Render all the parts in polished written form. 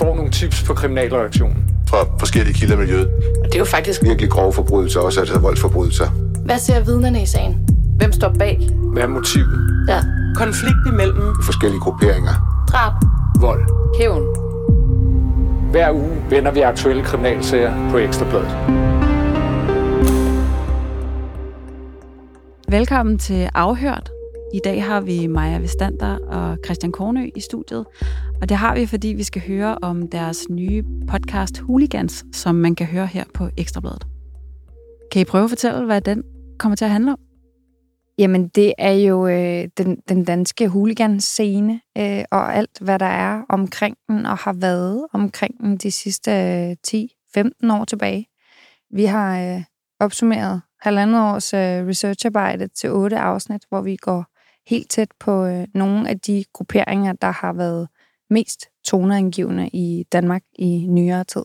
får nogle tips på kriminalreaktionen. Fra forskellige kilder i miljøet. Og det er jo faktisk virkelig grove forbrydelser, også altså voldsforbrydelser. Hvad ser vidnerne i sagen? Hvem står bag? Hvad er motivet? Ja. Konflikt imellem forskellige grupperinger. Drab. Vold. Hævn. Hver uge vender vi aktuelle kriminalsager på Ekstrabladet. Velkommen til Afhørt. I dag har vi Maja Vestander og Kristian Kornø i studiet. Og det har vi, fordi vi skal høre om deres nye podcast Hooligans, som man kan høre her på Ekstrabladet. Kan I prøve at fortælle, hvad den kommer til at handle om? Jamen, det er jo den danske hooliganscene og alt, hvad der er omkring den og har været omkring den de sidste 10-15 år tilbage. Vi har opsummeret 1,5 års researcharbejde til 8 afsnit, hvor vi går helt tæt på nogle af de grupperinger, der har været mest toneangivende i Danmark i nyere tid.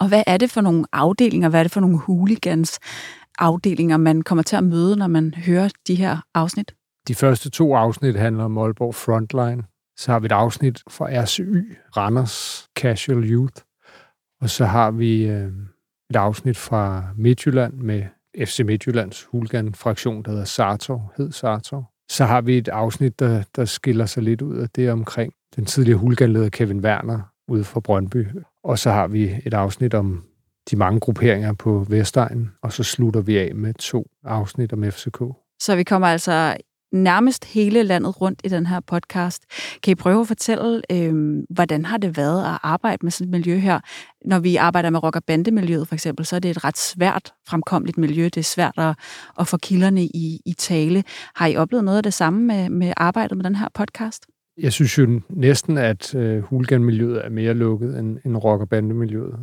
Og hvad er det for nogle afdelinger, hvad er det for nogle hooligans-afdelinger, man kommer til at møde, når man hører de her afsnit? De første 2 afsnit handler om Aalborg Frontline. Så har vi et afsnit fra RCY, Randers Casual Youth. Og så har vi et afsnit fra Midtjylland med FC Midtjyllands hooligan-fraktion, der hedder Sartor, Så har vi et afsnit, der skiller sig lidt ud af det omkring den tidligere hooliganleder Kevin Werner ude fra Brøndby. Og så har vi et afsnit om de mange grupperinger på Vestegnen, og så slutter vi af med 2 afsnit om FCK. Så vi kommer altså nærmest hele landet rundt i den her podcast. Kan I prøve at fortælle, hvordan har det været at arbejde med sådan et miljø her? Når vi arbejder med rock- og bandemiljøet for eksempel, så er det et ret svært fremkommeligt miljø. Det er svært at få kilderne i tale. Har I oplevet noget af det samme med arbejdet med den her podcast? Jeg synes jo næsten, at hooliganmiljøet er mere lukket end rock- og bandemiljøet.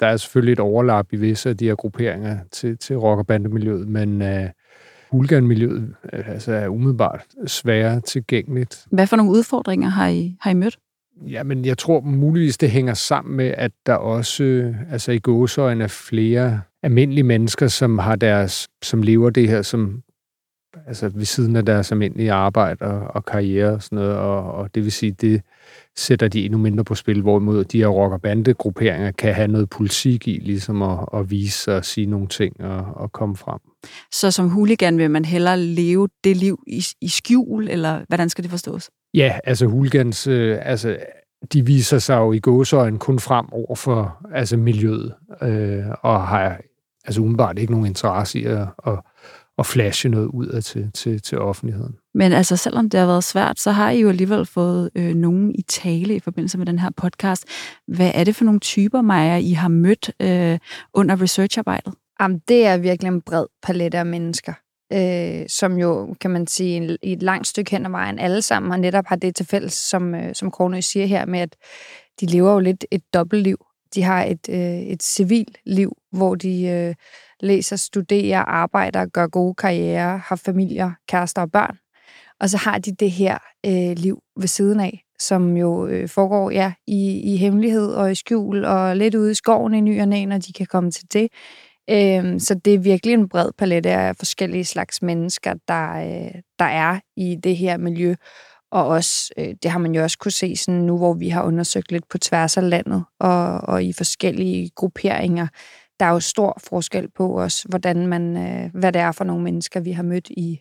Der er selvfølgelig et overlap i visse af de her grupperinger til rock- og bandemiljøet, men hooliganmiljøet altså er umiddelbart sværere tilgængeligt. Hvad for nogle udfordringer har I mødt? Jamen, jeg tror muligvis, det hænger sammen med, at der også altså i gåseøjne er flere almindelige mennesker, som lever det her som altså ved siden af deres almindelige arbejde og karriere og sådan noget, og det vil sige, det sætter de endnu mindre på spil, hvorimod de her rock- og bandegrupperinger kan have noget politik i, ligesom at vise og sige nogle ting og komme frem. Så som hooligan vil man hellere leve det liv i skjul, eller hvordan skal det forstås? Ja, altså hooligans, de viser sig jo i gåseøjne kun frem over for altså miljøet, og har altså umiddelbart ikke nogen interesse i at flashe noget ud til offentligheden. Men altså, selvom det har været svært, så har I jo alligevel fået nogen i tale i forbindelse med den her podcast. Hvad er det for nogle typer, Maja, I har mødt under researcharbejdet? Jamen, det er virkelig en bred palet af mennesker, som jo, kan man sige, i et langt stykke hen ad vejen alle sammen, og netop har det til fælles, som Kornø siger her, med at de lever jo lidt et dobbeltliv. De har et civilt liv, hvor de læser, studerer, arbejder, gør gode karriere, har familier, kærester og børn. Og så har de det her liv ved siden af, som jo foregår i hemmelighed og i skjul og lidt ude i skoven i ny og næ, når de kan komme til det. Så det er virkelig en bred palet af forskellige slags mennesker, der er i det her miljø. Og også, det har man jo også kunne se sådan nu, hvor vi har undersøgt lidt på tværs af landet og i forskellige grupperinger. Der er jo stor forskel på os, hvad det er for nogle mennesker, vi har mødt i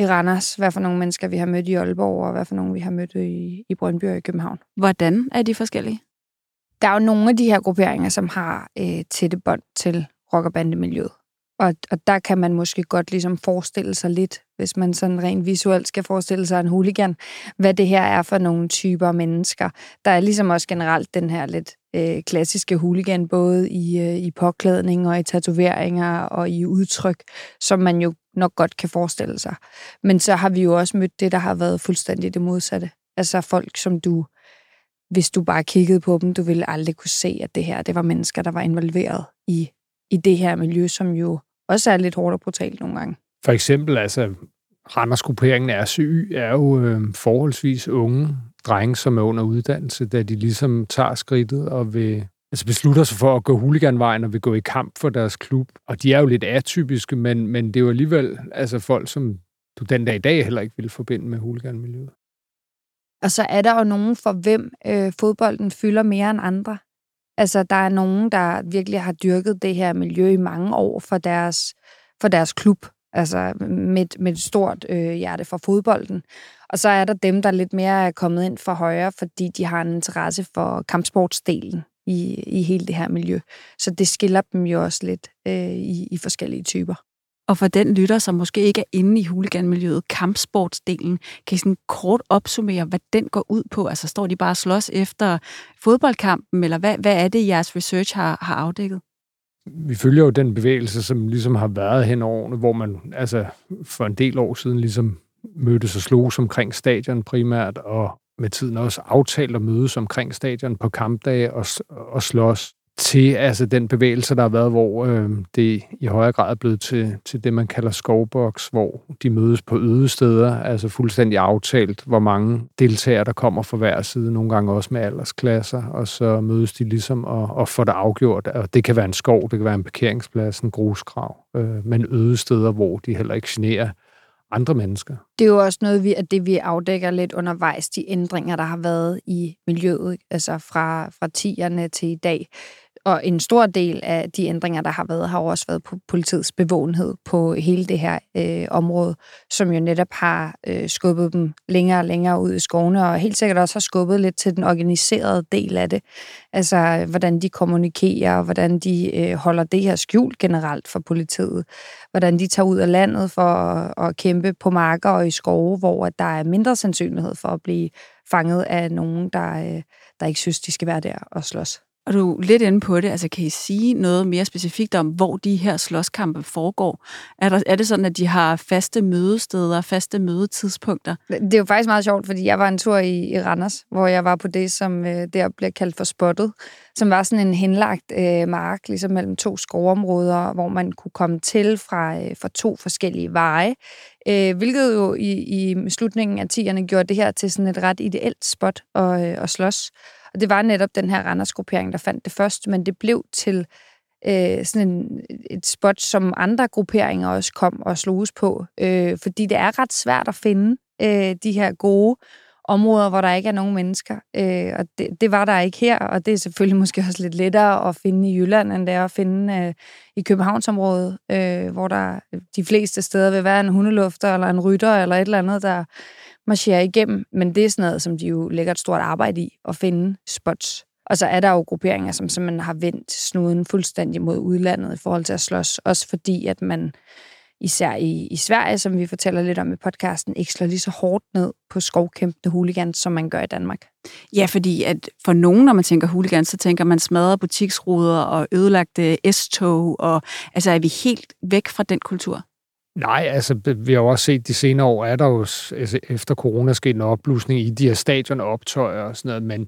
Randers, hvad for nogle mennesker, vi har mødt i Aalborg, og hvad for nogle, vi har mødt i Brøndby og i København. Hvordan er de forskellige? Der er jo nogle af de her grupperinger, som har tætte bånd til rock- og bandemiljøet. Og der kan man måske godt ligesom forestille sig lidt, hvis man sådan rent visuelt skal forestille sig en hooligan, hvad det her er for nogle typer mennesker. Der er ligesom også generelt den her lidt klassiske hooligan, både i påklædning og i tatoveringer og i udtryk, som man jo nok godt kan forestille sig. Men så har vi jo også mødt det, der har været fuldstændig det modsatte. Altså folk, som hvis du bare kiggede på dem, du ville aldrig kunne se, at det her, det var mennesker, der var involveret i det her miljø, som jo også er lidt hårdt og brutalt nogle gange. For eksempel, altså, Randers-grupperingen RCY er jo forholdsvis unge drenge, som er under uddannelse, da de ligesom tager skridtet og beslutter sig for at gå hooliganvejen og vil gå i kamp for deres klub. Og de er jo lidt atypiske, men det er jo alligevel altså folk, som du den dag i dag heller ikke ville forbinde med hooliganmiljøet. Og så er der jo nogen, for hvem fodbolden fylder mere end andre. Altså, der er nogen, der virkelig har dyrket det her miljø i mange år for deres klub. Altså med et stort hjerte for fodbolden. Og så er der dem, der lidt mere er kommet ind fra højre, fordi de har en interesse for kampsportsdelen i hele det her miljø. Så det skiller dem jo også lidt i forskellige typer. Og for den lytter, som måske ikke er inde i hooliganmiljøet, kampsportsdelen, kan I sådan kort opsummere, hvad den går ud på? Altså står de bare og slås efter fodboldkampen, eller hvad er det, jeres research har afdækket? Vi følger jo den bevægelse, som ligesom har været hen over årene, hvor man altså for en del år siden ligesom mødtes og slogs omkring stadion primært, og med tiden også aftalt at mødes omkring stadion på kampdage og slås til altså den bevægelse, der har været, hvor det i højere grad er blevet til det, man kalder skovboks, hvor de mødes på øde steder, altså fuldstændig aftalt, hvor mange deltagere, der kommer fra hver side, nogle gange også med aldersklasser, og så mødes de ligesom og får det afgjort. Og det kan være en skov, det kan være en parkeringsplads, en grusgrav, men øde steder, hvor de heller ikke generer andre mennesker. Det er jo også noget, vi afdækker lidt undervejs, de ændringer, der har været i miljøet, altså fra 10'erne til i dag. Og en stor del af de ændringer, der har været, har jo også været på politiets bevågenhed på hele det her område, som jo netop har skubbet dem længere og længere ud i skovene, og helt sikkert også har skubbet lidt til den organiserede del af det. Altså, hvordan de kommunikerer, og hvordan de holder det her skjult generelt for politiet. Hvordan de tager ud af landet for at kæmpe på marker og i skove, hvor der er mindre sandsynlighed for at blive fanget af nogen, der ikke synes, de skal være der og slås. Og du er lidt inde på det, altså kan I sige noget mere specifikt om, hvor de her slåskampe foregår? Er det sådan, at de har faste mødesteder, faste mødetidspunkter? Det er jo faktisk meget sjovt, fordi jeg var en tur i Randers, hvor jeg var på det, som der bliver kaldt for spottet, som var sådan en henlagt mark, ligesom mellem to skovområder, hvor man kunne komme til fra to forskellige veje, hvilket jo i slutningen af 10'erne gjorde det her til sådan et ret ideelt spot at slås. Og det var netop den her Randers-gruppering, der fandt det først, men det blev til sådan et spot, som andre grupperinger også kom og sloges på, fordi det er ret svært at finde de her gode områder, hvor der ikke er nogen mennesker. Og det var der ikke her, og det er selvfølgelig måske også lidt lettere at finde i Jylland, end det er at finde i Københavnsområdet, hvor der de fleste steder vil være en hundelufter, eller en rytter, eller et eller andet, der marcherer igennem. Men det er sådan noget, som de jo lægger et stort arbejde i, at finde spots. Og så er der jo grupperinger, som simpelthen har vendt snuden fuldstændig mod udlandet i forhold til at slås, også fordi at man især i Sverige, som vi fortæller lidt om i podcasten, ikke slår lige så hårdt ned på skovkæmpende hooligans, som man gør i Danmark. Ja, fordi at for nogen, når man tænker hooligans, så tænker man smadrede butiksruder og ødelagte S-tog, og altså er vi helt væk fra den kultur? Nej, altså vi har jo også set de senere år, er der jo altså, efter corona sket en opblusning i de her stadionoptøjer og sådan noget, men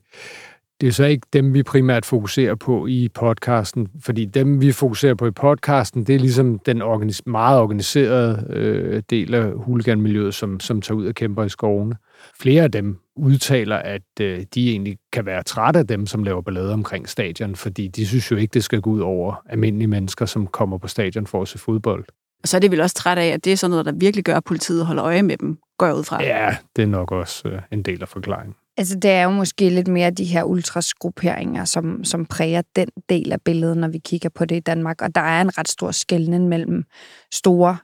det er så ikke dem, vi primært fokuserer på i podcasten, fordi dem, vi fokuserer på i podcasten, det er ligesom den meget organiserede del af hooliganmiljøet, som tager ud og kæmper i skovene. Flere af dem udtaler, at de egentlig kan være trætte af dem, som laver ballade omkring stadion, fordi de synes jo ikke, det skal gå ud over almindelige mennesker, som kommer på stadion for at se fodbold. Og så er det vel også træt af, at det er sådan noget, der virkelig gør, at politiet holder øje med dem, går ud fra. Ja, det er nok også en del af forklaringen. Altså, det er jo måske lidt mere de her ultrasgrupperinger, som præger den del af billedet, når vi kigger på det i Danmark. Og der er en ret stor skelnen mellem store,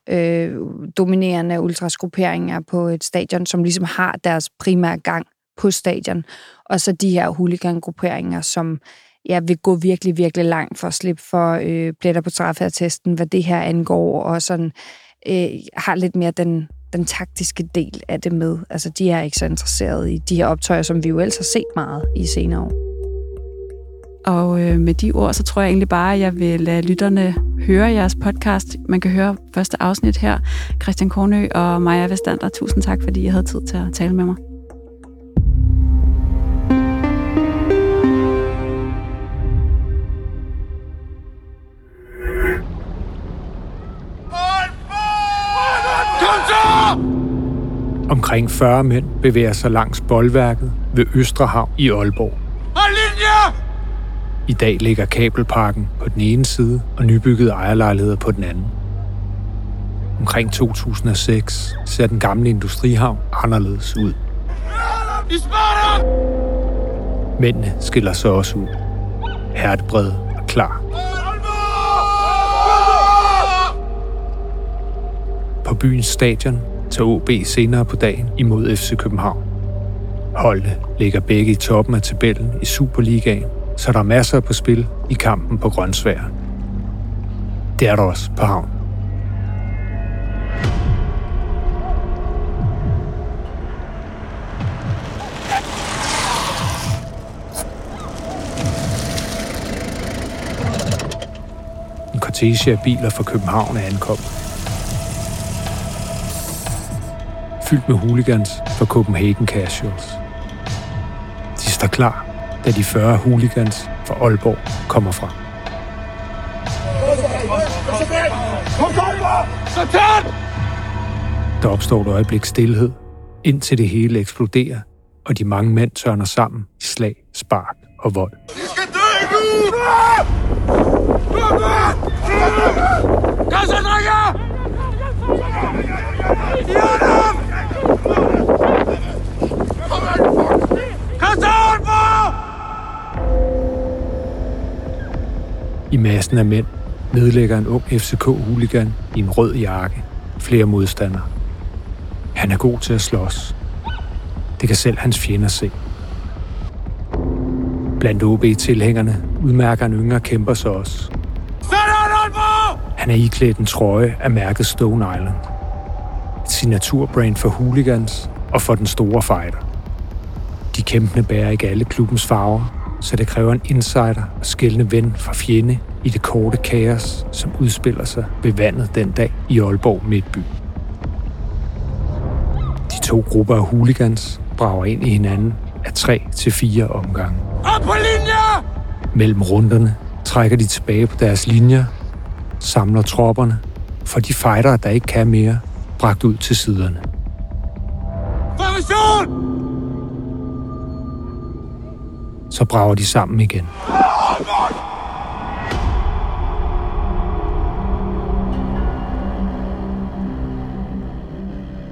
dominerende ultrasgrupperinger på et stadion, som ligesom har deres primære gang på stadion, og så de her hooligan-grupperinger, som vil gå virkelig, virkelig langt for at slippe for pletter på straffeattesten, hvad det her angår, og sådan har lidt mere den taktiske del af det med. Altså, de er ikke så interesserede i de her optøjer, som vi jo ellers har set meget i senere år. Og med de ord, så tror jeg egentlig bare, at jeg vil lade lytterne høre jeres podcast. Man kan høre første afsnit her. Kristian Kornø og Maja Vestander, tusind tak, fordi I havde tid til at tale med mig. Omkring 40 mænd bevæger sig langs bolværket ved Østrehavn i Aalborg. I dag ligger Kabelparken på den ene side og nybyggede ejerlejligheder på den anden. Omkring 2006 ser den gamle industrihavn anderledes ud. I Sparta! Mændene skiller sig også ud. Hærdebrede og klar. På byens stadion tager OB senere på dagen imod FC København. Holdene ligger begge i toppen af tabellen i Superligaen, så der er masser på spil i kampen på grønsværen. Det er der også på havn. En kortege af biler fra København er ankommet. Fyldt med hooligans fra Copenhagen Casuals. De står klar, da de 40 hooligans fra Aalborg kommer frem. Der opstår et øjeblik stilhed, indtil det hele eksploderer, og de mange mænd tørner sammen i slag, spark og vold. De skal dø nu! Kom så, drenge! Kom så, Aalborg! I massen af mænd nedlægger en ung FCK-hooligan i en rød jakke flere modstandere. Han er god til at slås. Det kan selv hans fjender se. Blandt OB-tilhængerne udmærker en yngre kæmper sig også. Han er iklædt en trøje af mærket Stone Island. Et signaturbrand for hooligans og for den store fighter. De kæmpende bærer ikke alle klubbens farver, så det kræver en insider og skelne ven fra fjende i det korte kaos, som udspiller sig ved vandet den dag i Aalborg Midtby. De to grupper af hooligans brager ind i hinanden af 3 til 4 omgange. Op på linjer! Mellem runderne trækker de tilbage på deres linjer, samler tropperne, for de fightere, der ikke kan mere, bragt ud til siderne. Formation! Så brager de sammen igen.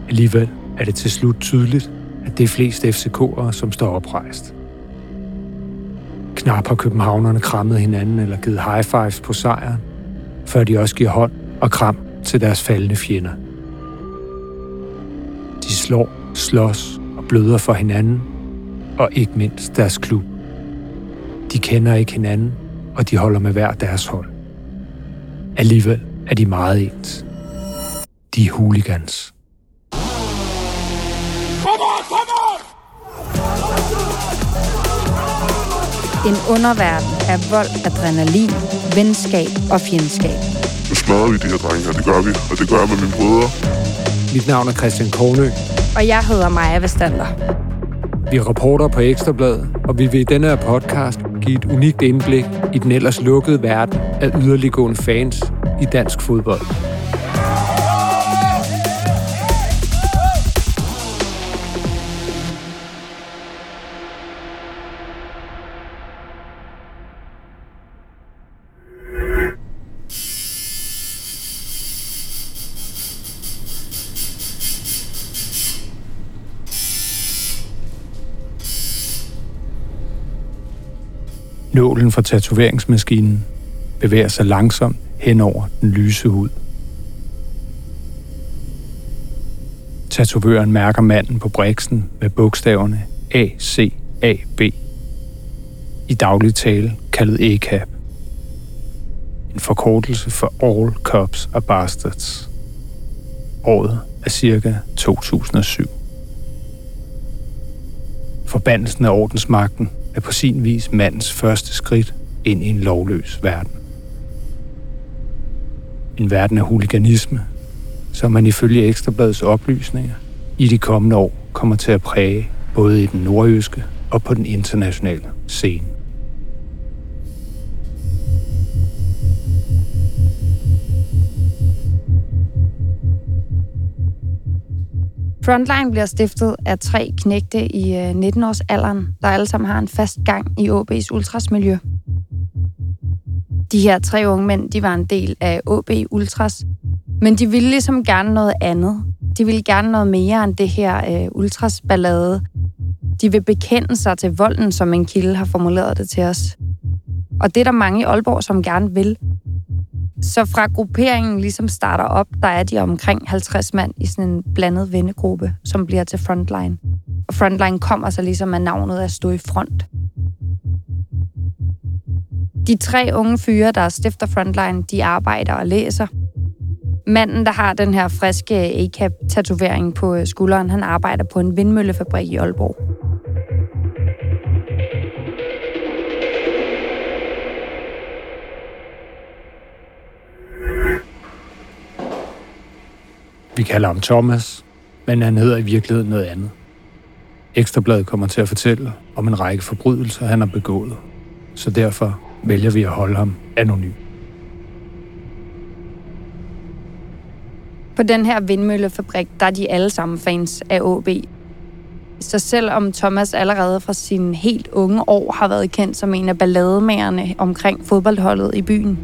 Alligevel er det til slut tydeligt, at det er flest FCK'ere, som står oprejst. Knap har københavnerne krammet hinanden eller givet high fives på sejren, før de også giver hånd og kram til deres faldende fjender. De slår, slås og bløder for hinanden, og ikke mindst deres klub. De kender ikke hinanden, og de holder med hver deres hold. Alligevel er de meget ens. De er hooligans. En underverden af vold, adrenalin, venskab og fjendskab. Nu smadrer vi de her drenge, og det gør vi, og det gør jeg med mine brødre. Mit navn er Kristian Kornø. Og jeg hedder Maja Vestander. Vi er reporter på Ekstrabladet, og vi vil i denne her podcast give et unikt indblik i den ellers lukkede verden af yderliggående fans i dansk fodbold. Nålen fra tatoveringsmaskinen bevæger sig langsomt hen over den lyse hud. Tatovøren mærker manden på briksen med bogstaverne A.C.A.B. i daglig tale kaldet A-CAB. En forkortelse for All Cops Are Bastards. Året er cirka 2007. Forbandelsen af ordensmagten er på sin vis mandens første skridt ind i en lovløs verden. En verden af hooliganisme, som man ifølge Ekstrabladets oplysninger i de kommende år kommer til at præge både i den nordjyske og på den internationale scene. Frontline bliver stiftet af 3 knægte i 19-årsalderen, der alle sammen har en fast gang i AaB's ultrasmiljø. De her 3 unge mænd, de var en del af AaB Ultras, men de ville ligesom gerne noget andet. De ville gerne noget mere end det her ultrasballade. De vil bekende sig til volden, som en kilde har formuleret det til os. Og det er der mange i Aalborg, som gerne vil. Så fra grupperingen ligesom starter op, der er de omkring 50 mand i sådan en blandet vennegruppe, som bliver til Frontline. Og Frontline kommer så ligesom af navnet at stå i front. De tre unge fyre, der stifter Frontline, de arbejder og læser. Manden, der har den her friske ACAP-tatovering på skulderen, han arbejder på en vindmøllefabrik i Aalborg. Vi kalder ham Thomas, men han hedder i virkeligheden noget andet. Ekstrabladet kommer til at fortælle om en række forbrydelser, han har begået. Så derfor vælger vi at holde ham anonym. På den her vindmøllefabrik, der er de alle sammen fans af AaB. Så selvom Thomas allerede fra sine helt unge år har været kendt som en af ballademagerne omkring fodboldholdet i byen,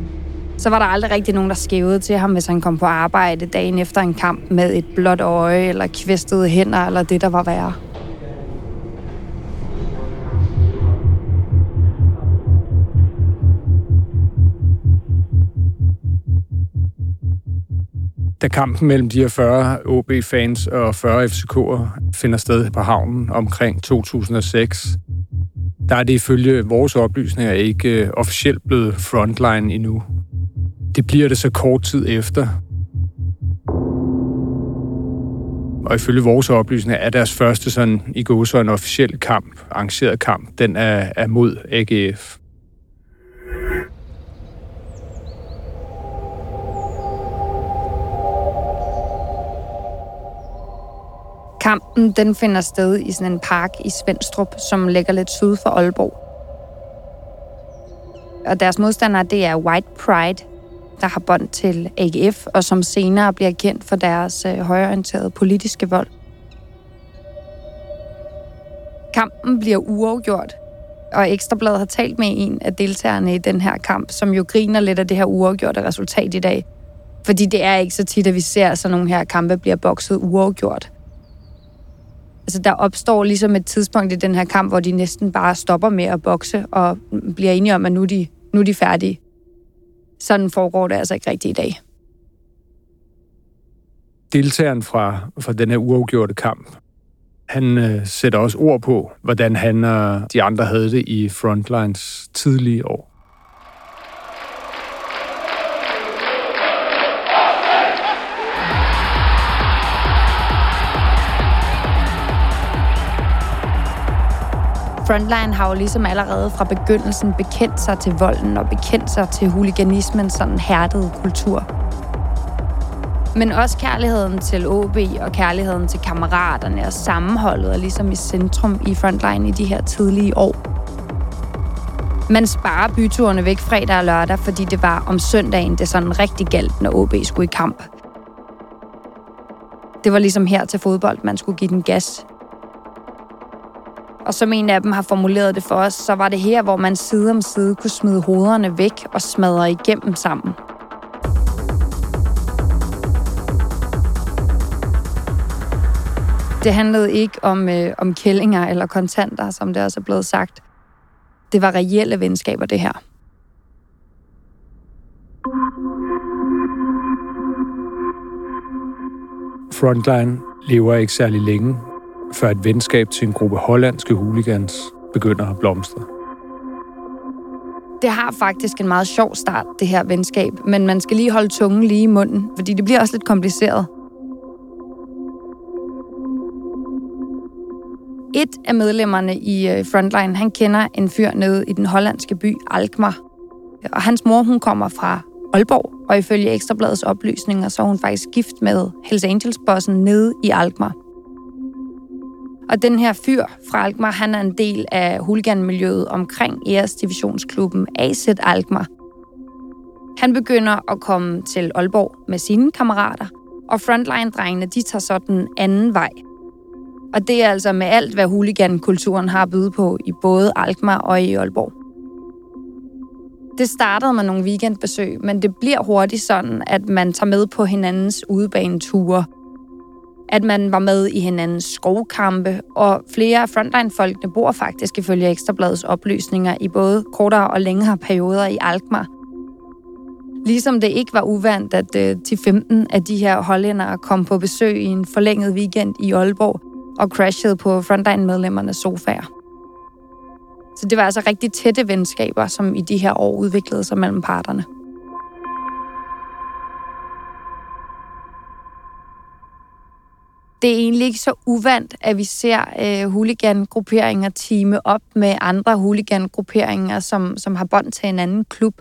så var der aldrig rigtig nogen, der skævede til ham, hvis han kom på arbejde dagen efter en kamp med et blåt øje, eller kvæstede hænder, eller det, der var værre. Da kampen mellem de her 40 OB-fans og 40 FCK'er finder sted på havnen omkring 2006, der er det ifølge vores oplysninger ikke officielt blevet Frontline endnu. Det bliver det så kort tid efter. Og ifølge vores oplysninger er deres første sådan, i går så en officiel kamp, arrangeret kamp, den er mod AGF. Kampen den finder sted i sådan en park i Svenstrup, som ligger lidt syd for Aalborg. Og deres modstandere, det er White Pride, der har bånd til AGF, og som senere bliver kendt for deres højreorienterede politiske vold. Kampen bliver uafgjort, og Ekstrabladet har talt med en af deltagerne i den her kamp, som jo griner lidt af det her uafgjorte resultat i dag. Fordi det er ikke så tit, at vi ser, at sådan nogle her kampe bliver bokset uafgjort. Altså, der opstår ligesom et tidspunkt i den her kamp, hvor de næsten bare stopper med at bokse og bliver enige om, at nu er de færdige. Sådan foregår det altså ikke rigtigt i dag. Deltageren fra den her uafgjorte kamp, han sætter også ord på, hvordan han og de andre havde det i Frontlines tidlige år. Frontline har jo ligesom allerede fra begyndelsen bekendt sig til volden og bekendt sig til huliganismens sådan hærdede kultur. Men også kærligheden til OB og kærligheden til kammeraterne og sammenholdet er ligesom i centrum i Frontline i de her tidlige år. Man sparer byturene væk fredag og lørdag, fordi det var om søndagen, det sådan rigtig galt, når OB skulle i kamp. Det var ligesom her til fodbold, man skulle give den gas. Og som en af dem har formuleret det for os, så var det her, hvor man side om side kunne smide hovederne væk og smadre igennem sammen. Det handlede ikke om kællinger eller kontanter, som det også er blevet sagt. Det var reelle venskaber, det her. Frontline lever ikke særlig længe, før et venskab til en gruppe hollandske hooligans begynder at blomstre. Det har faktisk en meget sjov start, det her venskab, men man skal lige holde tungen lige i munden, fordi det bliver også lidt kompliceret. Et af medlemmerne i Frontline, han kender en fyr nede i den hollandske by Alkmaar, og hans mor, hun kommer fra Aalborg, og ifølge Ekstrabladets oplysninger, så er hun faktisk gift med Hells Angels-bossen nede i Alkmaar. Og den her fyr fra Alkmaar, han er en del af huliganmiljøet omkring æresdivisionsklubben A.Z. Alkmaar. Han begynder at komme til Aalborg med sine kammerater, og Frontline-drengene, de tager så den anden vej. Og det er altså med alt, hvad huligankulturen har at byde på i både Alkmaar og i Aalborg. Det startede med nogle weekendbesøg, men det bliver hurtigt sådan, at man tager med på hinandens udebaneture. at man var med i hinandens skovkampe, og flere af frontline-folkene bor faktisk ifølge Ekstrabladets oplysninger i både kortere og længere perioder i Alkmaar. Ligesom det ikke var uvandt, at 10-15 af de her hollændere kom på besøg i en forlænget weekend i Aalborg og crashede på frontline-medlemmernes sofaer. Så det var altså rigtig tætte venskaber, som i de her år udviklede sig mellem parterne. Det er egentlig ikke så uvant, at vi ser hooligangrupperinger time op med andre hooligangrupperinger, som har bånd til en anden klub.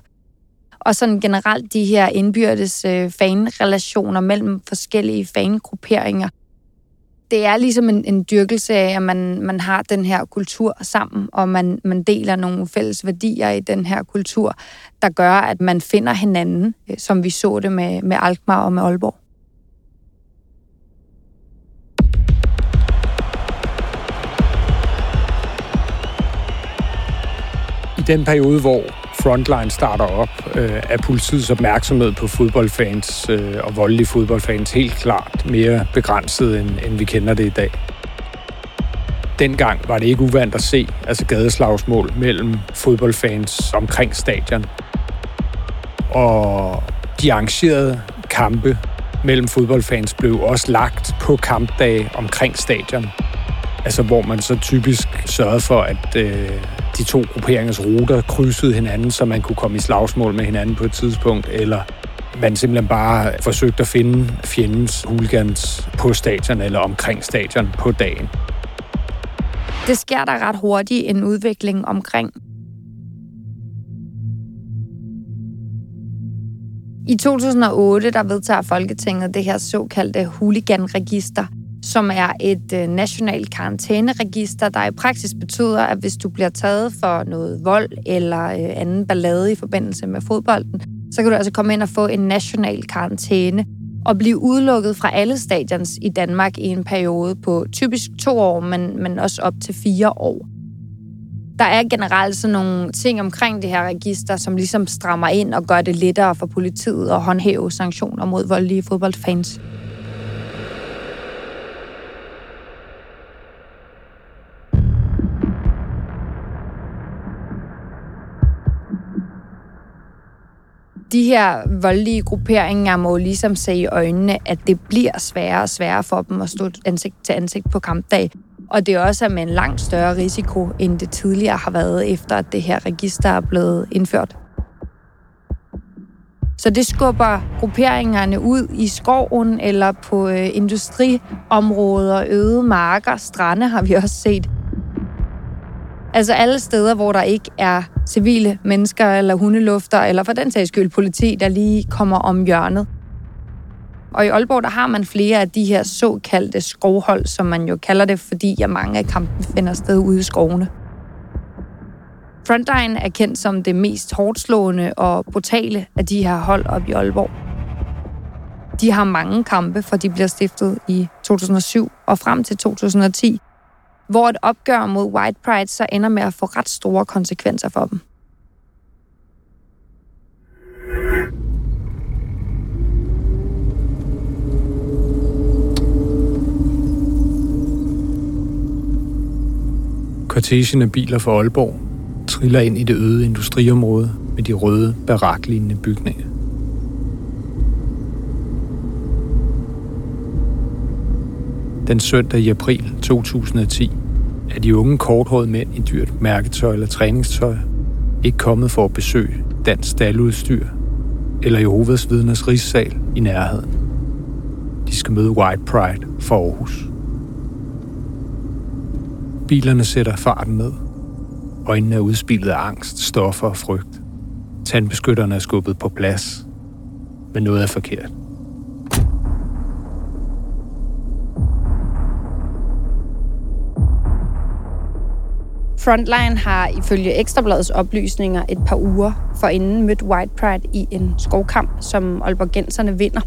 Og sådan generelt de her indbyrdes fanrelationer mellem forskellige fangrupperinger. Det er ligesom en dyrkelse af, at man har den her kultur sammen, og man deler nogle fælles værdier i den her kultur, der gør, at man finder hinanden, som vi så det med Alkmaar og med Aalborg. I den periode, hvor Frontline starter op, er politiets opmærksomhed på fodboldfans og voldelige fodboldfans helt klart mere begrænset, end vi kender det i dag. Dengang var det ikke uvant at se gadeslagsmål mellem fodboldfans omkring stadion. Og de arrangerede kampe mellem fodboldfans blev også lagt på kampdage omkring stadion. Hvor man så typisk sørgede for, at de to grupperingers ruter krydsede hinanden, så man kunne komme i slagsmål med hinanden på et tidspunkt, eller man simpelthen bare forsøgte at finde fjendens hooligans på stadion eller omkring stadion på dagen. Det sker der ret hurtigt en udvikling omkring. I 2008 der vedtager Folketinget det her såkaldte hooliganregister, som er et nationalt karantæneregister, der i praksis betyder, at hvis du bliver taget for noget vold eller anden ballade i forbindelse med fodbolden, så kan du altså komme ind og få en national karantæne og blive udelukket fra alle stadions i Danmark i en periode på typisk 2 år, men også op til 4 år. Der er generelt sådan nogle ting omkring det her register, som ligesom strammer ind og gør det lettere for politiet at håndhæve sanktioner mod voldelige fodboldfans. De her voldelige grupperinger må ligesom se i øjnene, at det bliver sværere og sværere for dem at stå ansigt til ansigt på kampdag. Og det er også med en langt større risiko, end det tidligere har været, efter at det her register er blevet indført. Så det skubber grupperingerne ud i skoven eller på industriområder, øde marker, strande har vi også set. Altså alle steder, hvor der ikke er civile mennesker eller hundelufter, eller for den sags skyld politi, der lige kommer om hjørnet. Og i Aalborg, der har man flere af de her såkaldte skovhold, som man jo kalder det, fordi mange af kampen finder sted ude i skovene. Frontline er kendt som det mest hårdslående og brutale af de her hold op i Aalborg. De har mange kampe, for de bliver stiftet i 2007 og frem til 2010, hvor et opgør mod White Pride så ender med at få ret store konsekvenser for dem. Kortegen af biler fra Aalborg triller ind i det øde industriområde med de røde, baraklignende bygninger. Den søndag i april 2010 er de unge korthårede mænd i dyrt mærketøj eller træningstøj ikke kommet for at besøge dansk staldudstyr eller Jehovas Vidners rigssal i nærheden. De skal møde White Pride fra Aarhus. Bilerne sætter farten ned. Øjnene er udspillet af angst, stoffer og frygt. Tandbeskytterne er skubbet på plads. Men noget er forkert. Frontline har ifølge Ekstrabladets oplysninger et par uger forinden mødt White Pride i en skovkamp, som aalborgenserne vinder.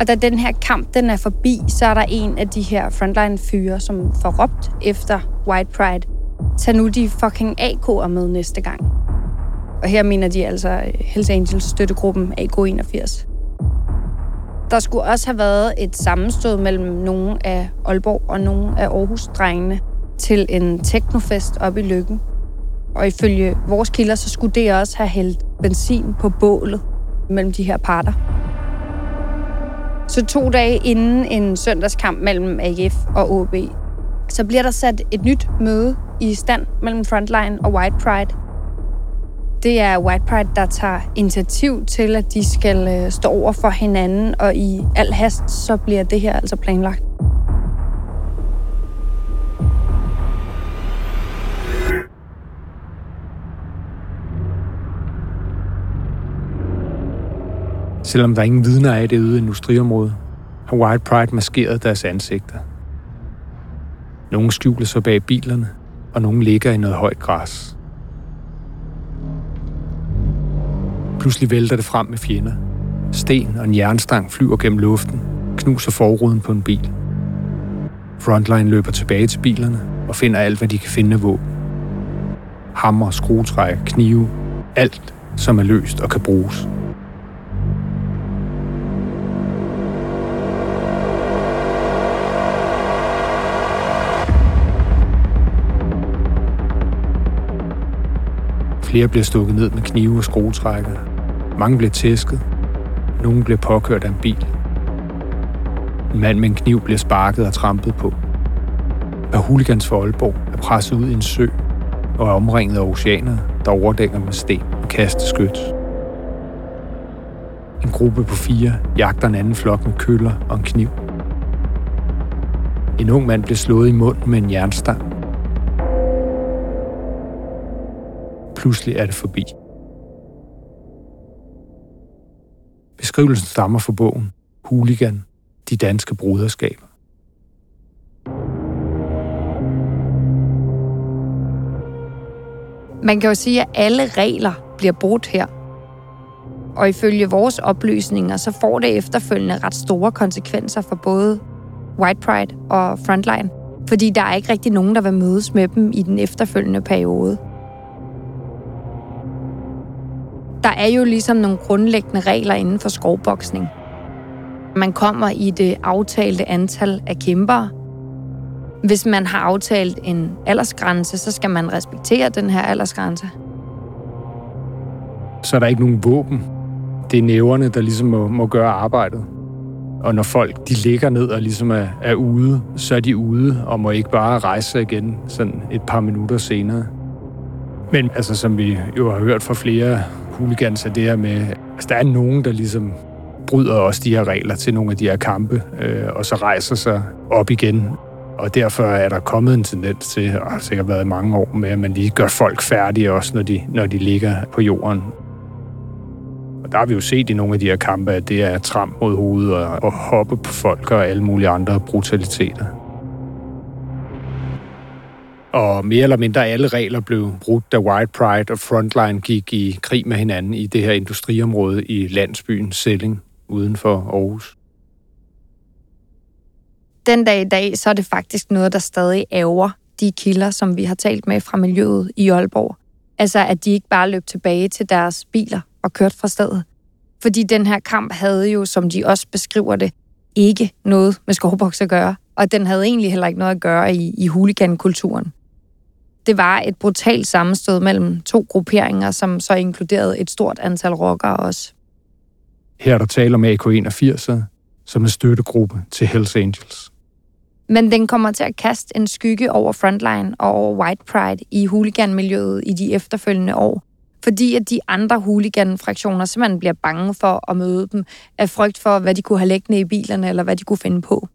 Og da den her kamp den er forbi, så er der en af de her Frontline-fyre, som får råbt efter White Pride: "Tag nu de fucking AK'er med næste gang." Og her mener de altså Hells Angels støttegruppen AK81. Der skulle også have været et sammenstød mellem nogle af Aalborg og nogle af Aarhus-drengene til en teknofest op i Løkken. Og ifølge vores kilder, så skulle det også have hældt benzin på bålet mellem de her parter. Så 2 dage inden en søndagskamp mellem AGF og OB, så bliver der sat et nyt møde i stand mellem Frontline og White Pride. Det er White Pride, der tager initiativ til, at de skal stå over for hinanden, og i al hast, så bliver det her altså planlagt. Selvom der ingen vidner er i det øde industriområde, har White Pride maskeret deres ansigter. Nogle skjuler sig bag bilerne, og nogle ligger i noget højt græs. Pludselig vælter det frem med fjender. Sten og en jernstang flyver gennem luften, knuser forruden på en bil. Frontline løber tilbage til bilerne og finder alt, hvad de kan finde af våben. Hammer, skruetrækker, knive, alt, som er løst og kan bruges. Flere bliver stukket ned med knive og skruetrækker. Mange bliver tæsket. Nogle bliver påkørt af en bil. En mand med en kniv bliver sparket og trampet på. Og hooligans for Aalborg er presset ud i en sø og er omringet af oceanere, der overdækker med sten og kasteskyts. En gruppe på 4 jagter en anden flok med køller og en kniv. En ung mand bliver slået i munden med en jernstang. Pludselig er det forbi. Beskrivelsen stammer fra bogen Hooligan, de danske broderskaber. Man kan jo sige, at alle regler bliver brudt her. Og ifølge vores oplysninger, så får det efterfølgende ret store konsekvenser for både White Pride og Frontline. Fordi der er ikke rigtig nogen, der vil mødes med dem i den efterfølgende periode. Der er jo ligesom nogle grundlæggende regler inden for skovboksning. Man kommer i det aftalte antal af kæmpere. Hvis man har aftalt en aldersgrænse, så skal man respektere den her aldersgrænse. Så er der ikke nogen våben. Det er næverne, der ligesom må gøre arbejdet. Og når folk de ligger ned og ligesom er ude, så er de ude og må ikke bare rejse sig igen sådan et par minutter senere. Men altså, som vi jo har hørt fra flere hooligans, er det her med, altså, der er nogen, der ligesom bryder også de her regler til nogle af de her kampe, og så rejser sig op igen. Og derfor er der kommet en tendens til, og har sikkert været i mange år med, at man lige gør folk færdige også, når de ligger på jorden. Og der har vi jo set i nogle af de her kampe, at det er tramp mod hovedet og hoppe på folk og alle mulige andre brutaliteter. Og mere eller mindre alle regler blev brudt, da White Pride og Frontline gik i krig med hinanden i det her industriområde i landsbyen Selling uden for Aarhus. Den dag i dag, så er det faktisk noget, der stadig ærger de kilder, som vi har talt med fra miljøet i Aalborg. Altså, at de ikke bare løb tilbage til deres biler og kørte fra stedet. Fordi den her kamp havde jo, som de også beskriver det, ikke noget med skovboks at gøre. Og den havde egentlig heller ikke noget at gøre i hooligankulturen. Det var et brutalt sammenstød mellem 2 grupperinger, som så inkluderede et stort antal rockere også. Her er der tale om AK81, som er støttegruppe til Hells Angels. Men den kommer til at kaste en skygge over Frontline og over White Pride i hooliganmiljøet i de efterfølgende år, fordi at de andre hooliganfraktioner simpelthen bliver bange for at møde dem af frygt for, hvad de kunne have liggende i bilerne eller hvad de kunne finde på.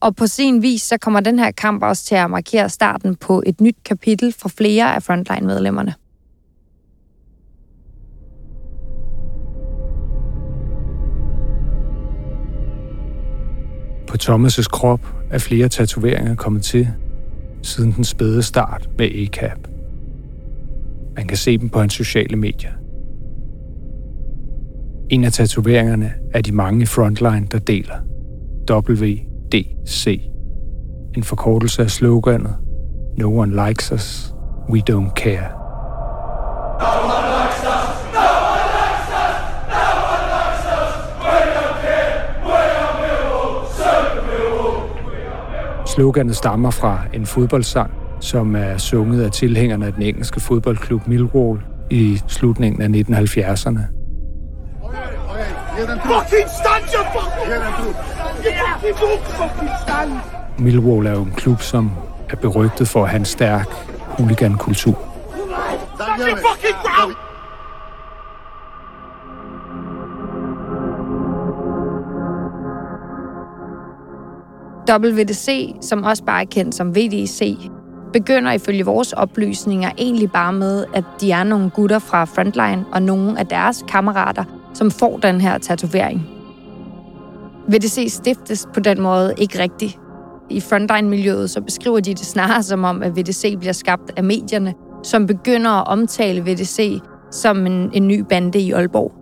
Og på sin vis, så kommer den her kamp også til at markere starten på et nyt kapitel for flere af Frontline-medlemmerne. På Thomas' krop er flere tatoveringer kommet til siden den spæde start med A-cap. Man kan se dem på hans sociale medier. En af tatoveringerne er de mange Frontline, der deler WDC. En forkortelse af sloganet No one likes us, we don't care. No one likes us, no one likes us, no one likes us, we don't care. Sloganet stammer fra en fodboldsang, som er sunget af tilhængerne af den engelske fodboldklub Millwall i slutningen af 1970'erne. Millwall er jo en klub, som er berygtet for at have en stærk hooligankultur. WDC, som også bare er kendt som VDC, begynder ifølge vores oplysninger egentlig bare med, at de er nogle gutter fra Frontline og nogle af deres kammerater, som får den her tatovering. VDC stiftes på den måde ikke rigtigt. I Frontline-miljøet så beskriver de det snarere som om, at VDC bliver skabt af medierne, som begynder at omtale VDC som en ny bande i Aalborg.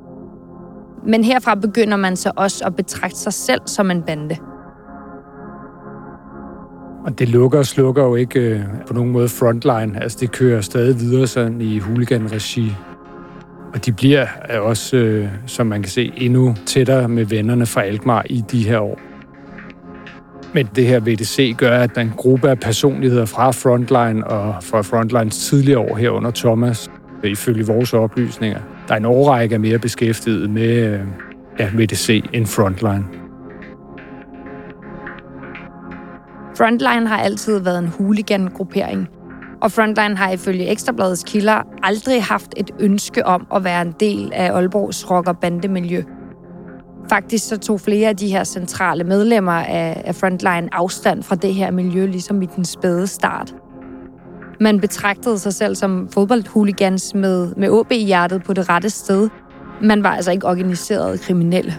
Men herfra begynder man så også at betragte sig selv som en bande. Og det lukker og slukker jo ikke på nogen måde Frontline. Altså det kører stadig videre sådan i hooligan-regi. Og de bliver også, som man kan se, endnu tættere med vennerne fra Alkmaar i de her år. Men det her WDC gør, at en gruppe af personligheder fra Frontline og fra Frontlines tidligere år herunder Thomas, ifølge vores oplysninger, der er en årrække mere beskæftiget med WDC end Frontline. Frontline har altid været en hooligan-gruppering, og Frontline har ifølge Ekstrabladets kilder aldrig haft et ønske om at være en del af Aalborgs rock- og bandemiljø. Faktisk så tog flere af de her centrale medlemmer af Frontline afstand fra det her miljø, ligesom i den spæde start. Man betragtede sig selv som fodboldhooligans med OB i hjertet på det rette sted. Man var altså ikke organiseret kriminelle.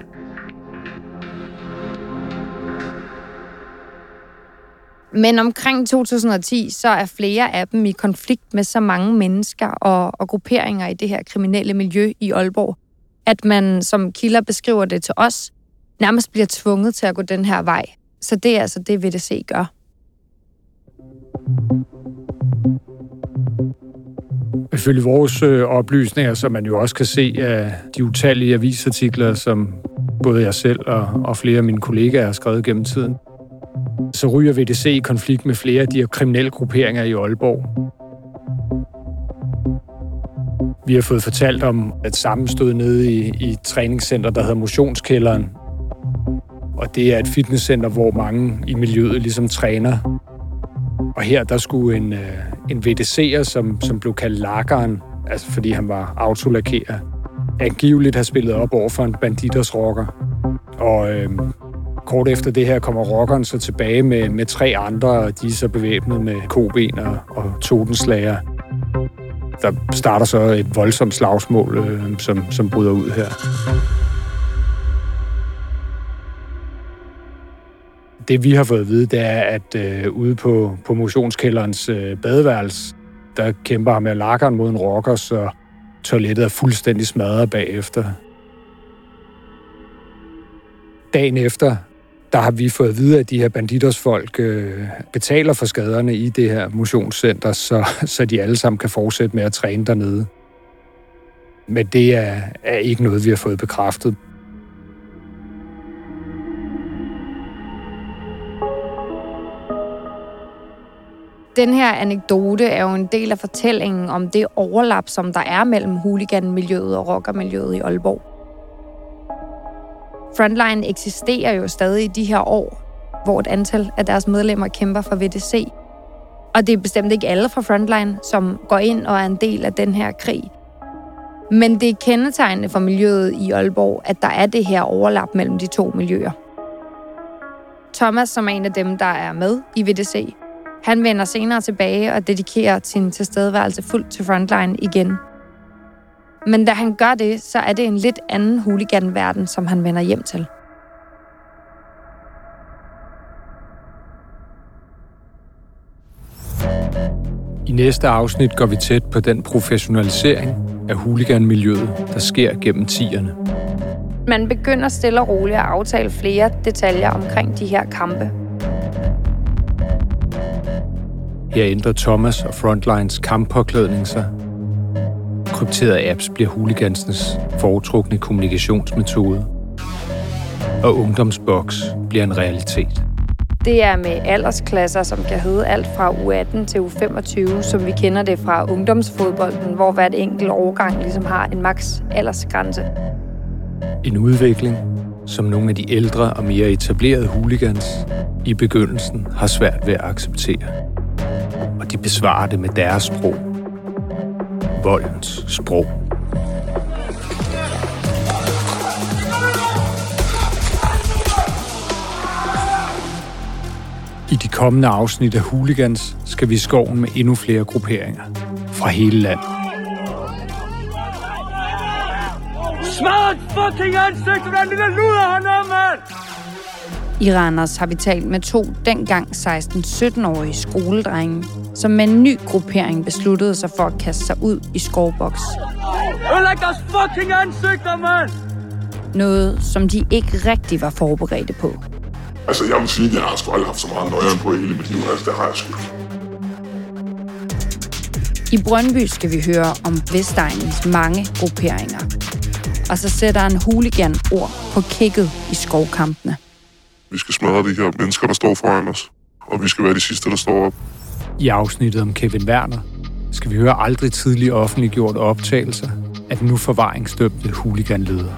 Men omkring 2010, så er flere af dem i konflikt med så mange mennesker og grupperinger i det her kriminelle miljø i Aalborg, at man, som kilder beskriver det til os, nærmest bliver tvunget til at gå den her vej. Så det er altså det, VDC gør. Ifølge vores oplysninger, som man jo også kan se af de utallige avisartikler, som både jeg selv og flere af mine kollegaer har skrevet gennem tiden, så ryger VDC i konflikt med flere af de her kriminelle grupperinger i Aalborg. Vi har fået fortalt om et sammenstød nede i et træningscenter, der hedder Motionskælderen. Og det er et fitnesscenter, hvor mange i miljøet ligesom træner. Og her der skulle en VDC'er, som blev kaldt lakkeren, altså fordi han var autolakerer, angiveligt har spillet op over for en banditers rocker. Og kort efter det her kommer rockeren så tilbage med tre andre, og de er så bevæbnet med koben og totenslager. Der starter så et voldsomt slagsmål, som bryder ud her. Det vi har fået at vide, det er, at ude på motionskælderens badeværelse, der kæmper ham med lakkeren mod en rocker, så toilettet er fuldstændig smadret bagefter. Dagen efter, der har vi fået at vide, at de her banditersfolk betaler for skaderne i det her motionscenter, så de alle sammen kan fortsætte med at træne dernede. Men det er ikke noget, vi har fået bekræftet. Den her anekdote er jo en del af fortællingen om det overlap, som der er mellem hooliganmiljøet og rockermiljøet i Aalborg. Frontline eksisterer jo stadig i de her år, hvor et antal af deres medlemmer kæmper for WDC. Og det er bestemt ikke alle fra Frontline, som går ind og er en del af den her krig. Men det er kendetegnende for miljøet i Aalborg, at der er det her overlap mellem de to miljøer. Thomas, som er en af dem, der er med i WDC, han vender senere tilbage og dedikerer sin tilstedeværelse fuldt til Frontline igen. Men da han gør det, så er det en lidt anden hooligan-verden, som han vender hjem til. I næste afsnit går vi tæt på den professionalisering af hooligan-miljøet, der sker gennem 10'erne. Man begynder stille og roligt at aftale flere detaljer omkring de her kampe. Her ændrer Thomas og Frontlines kamppåklædning sig. Krypterede apps bliver hooligansenes foretrukne kommunikationsmetode, og ungdomsboks bliver en realitet. Det er med aldersklasser, som kan hedde alt fra U18 til U25, som vi kender det fra ungdomsfodbolden, hvor hvert enkelt årgang ligesom har en maks aldersgrænse. En udvikling, som nogle af de ældre og mere etablerede hooligans i begyndelsen har svært ved at acceptere. Og de besvarer det med deres sprog. Voldens sprog. I de kommende afsnit af Hooligans skal vi i skoven med endnu flere grupperinger fra hele landet. Smadret fucking ansigt, hvordan lille luder han er, mand! I Randers har vi talt med to dengang 16-17-årige skoledrenge, som med en ny gruppering besluttede sig for at kaste sig ud i skovboks. Ødelæg deres fucking ansigter, mand! Noget, som de ikke rigtig var forberedte på. Altså, jeg må sige, at jeg har sgu aldrig haft så meget nøjeren på hele mit liv. Altså, det har jeg sgu. I Brøndby skal vi høre om Vestegnens mange grupperinger. Og så sætter en hooligan ord på kækket i skovkampene. Vi skal smadre de her mennesker, der står foran os. Og vi skal være de sidste, der står op. I afsnittet om Kevin Werner skal vi høre aldrig tidlig offentliggjorte optagelser af den nu forvaringsdømte hooliganleder.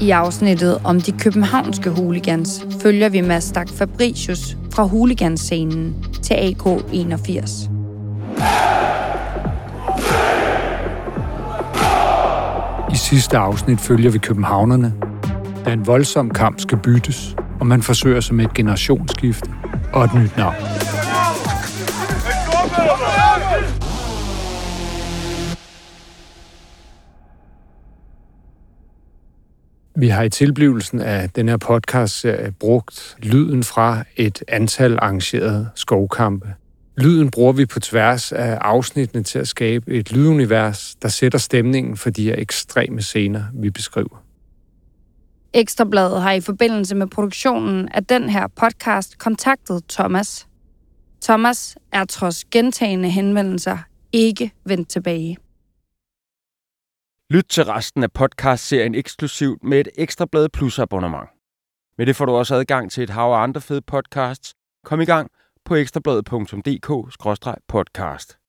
I afsnittet om de københavnske hooligans følger vi Mads Tak Fabricius fra hooliganscenen til AK81. I sidste afsnit følger vi københavnerne, da en voldsom kamp skal byttes, og man forsøger sig med et generationsskifte og et nyt navn. Vi har i tilblivelsen af den her podcastserie brugt lyden fra et antal arrangerede skovkampe. Lyden bruger vi på tværs af afsnittene til at skabe et lydunivers, der sætter stemningen for de her ekstreme scener, vi beskriver. Ekstrabladet har i forbindelse med produktionen af den her podcast kontaktet Thomas. Thomas er trods gentagne henvendelser ikke vendt tilbage. Lyt til resten af podcastserien eksklusivt med et Ekstrabladet Plus abonnement. Med det får du også adgang til et hav af andre fede podcasts. Kom i gang på ekstrabladet.dk/podcast.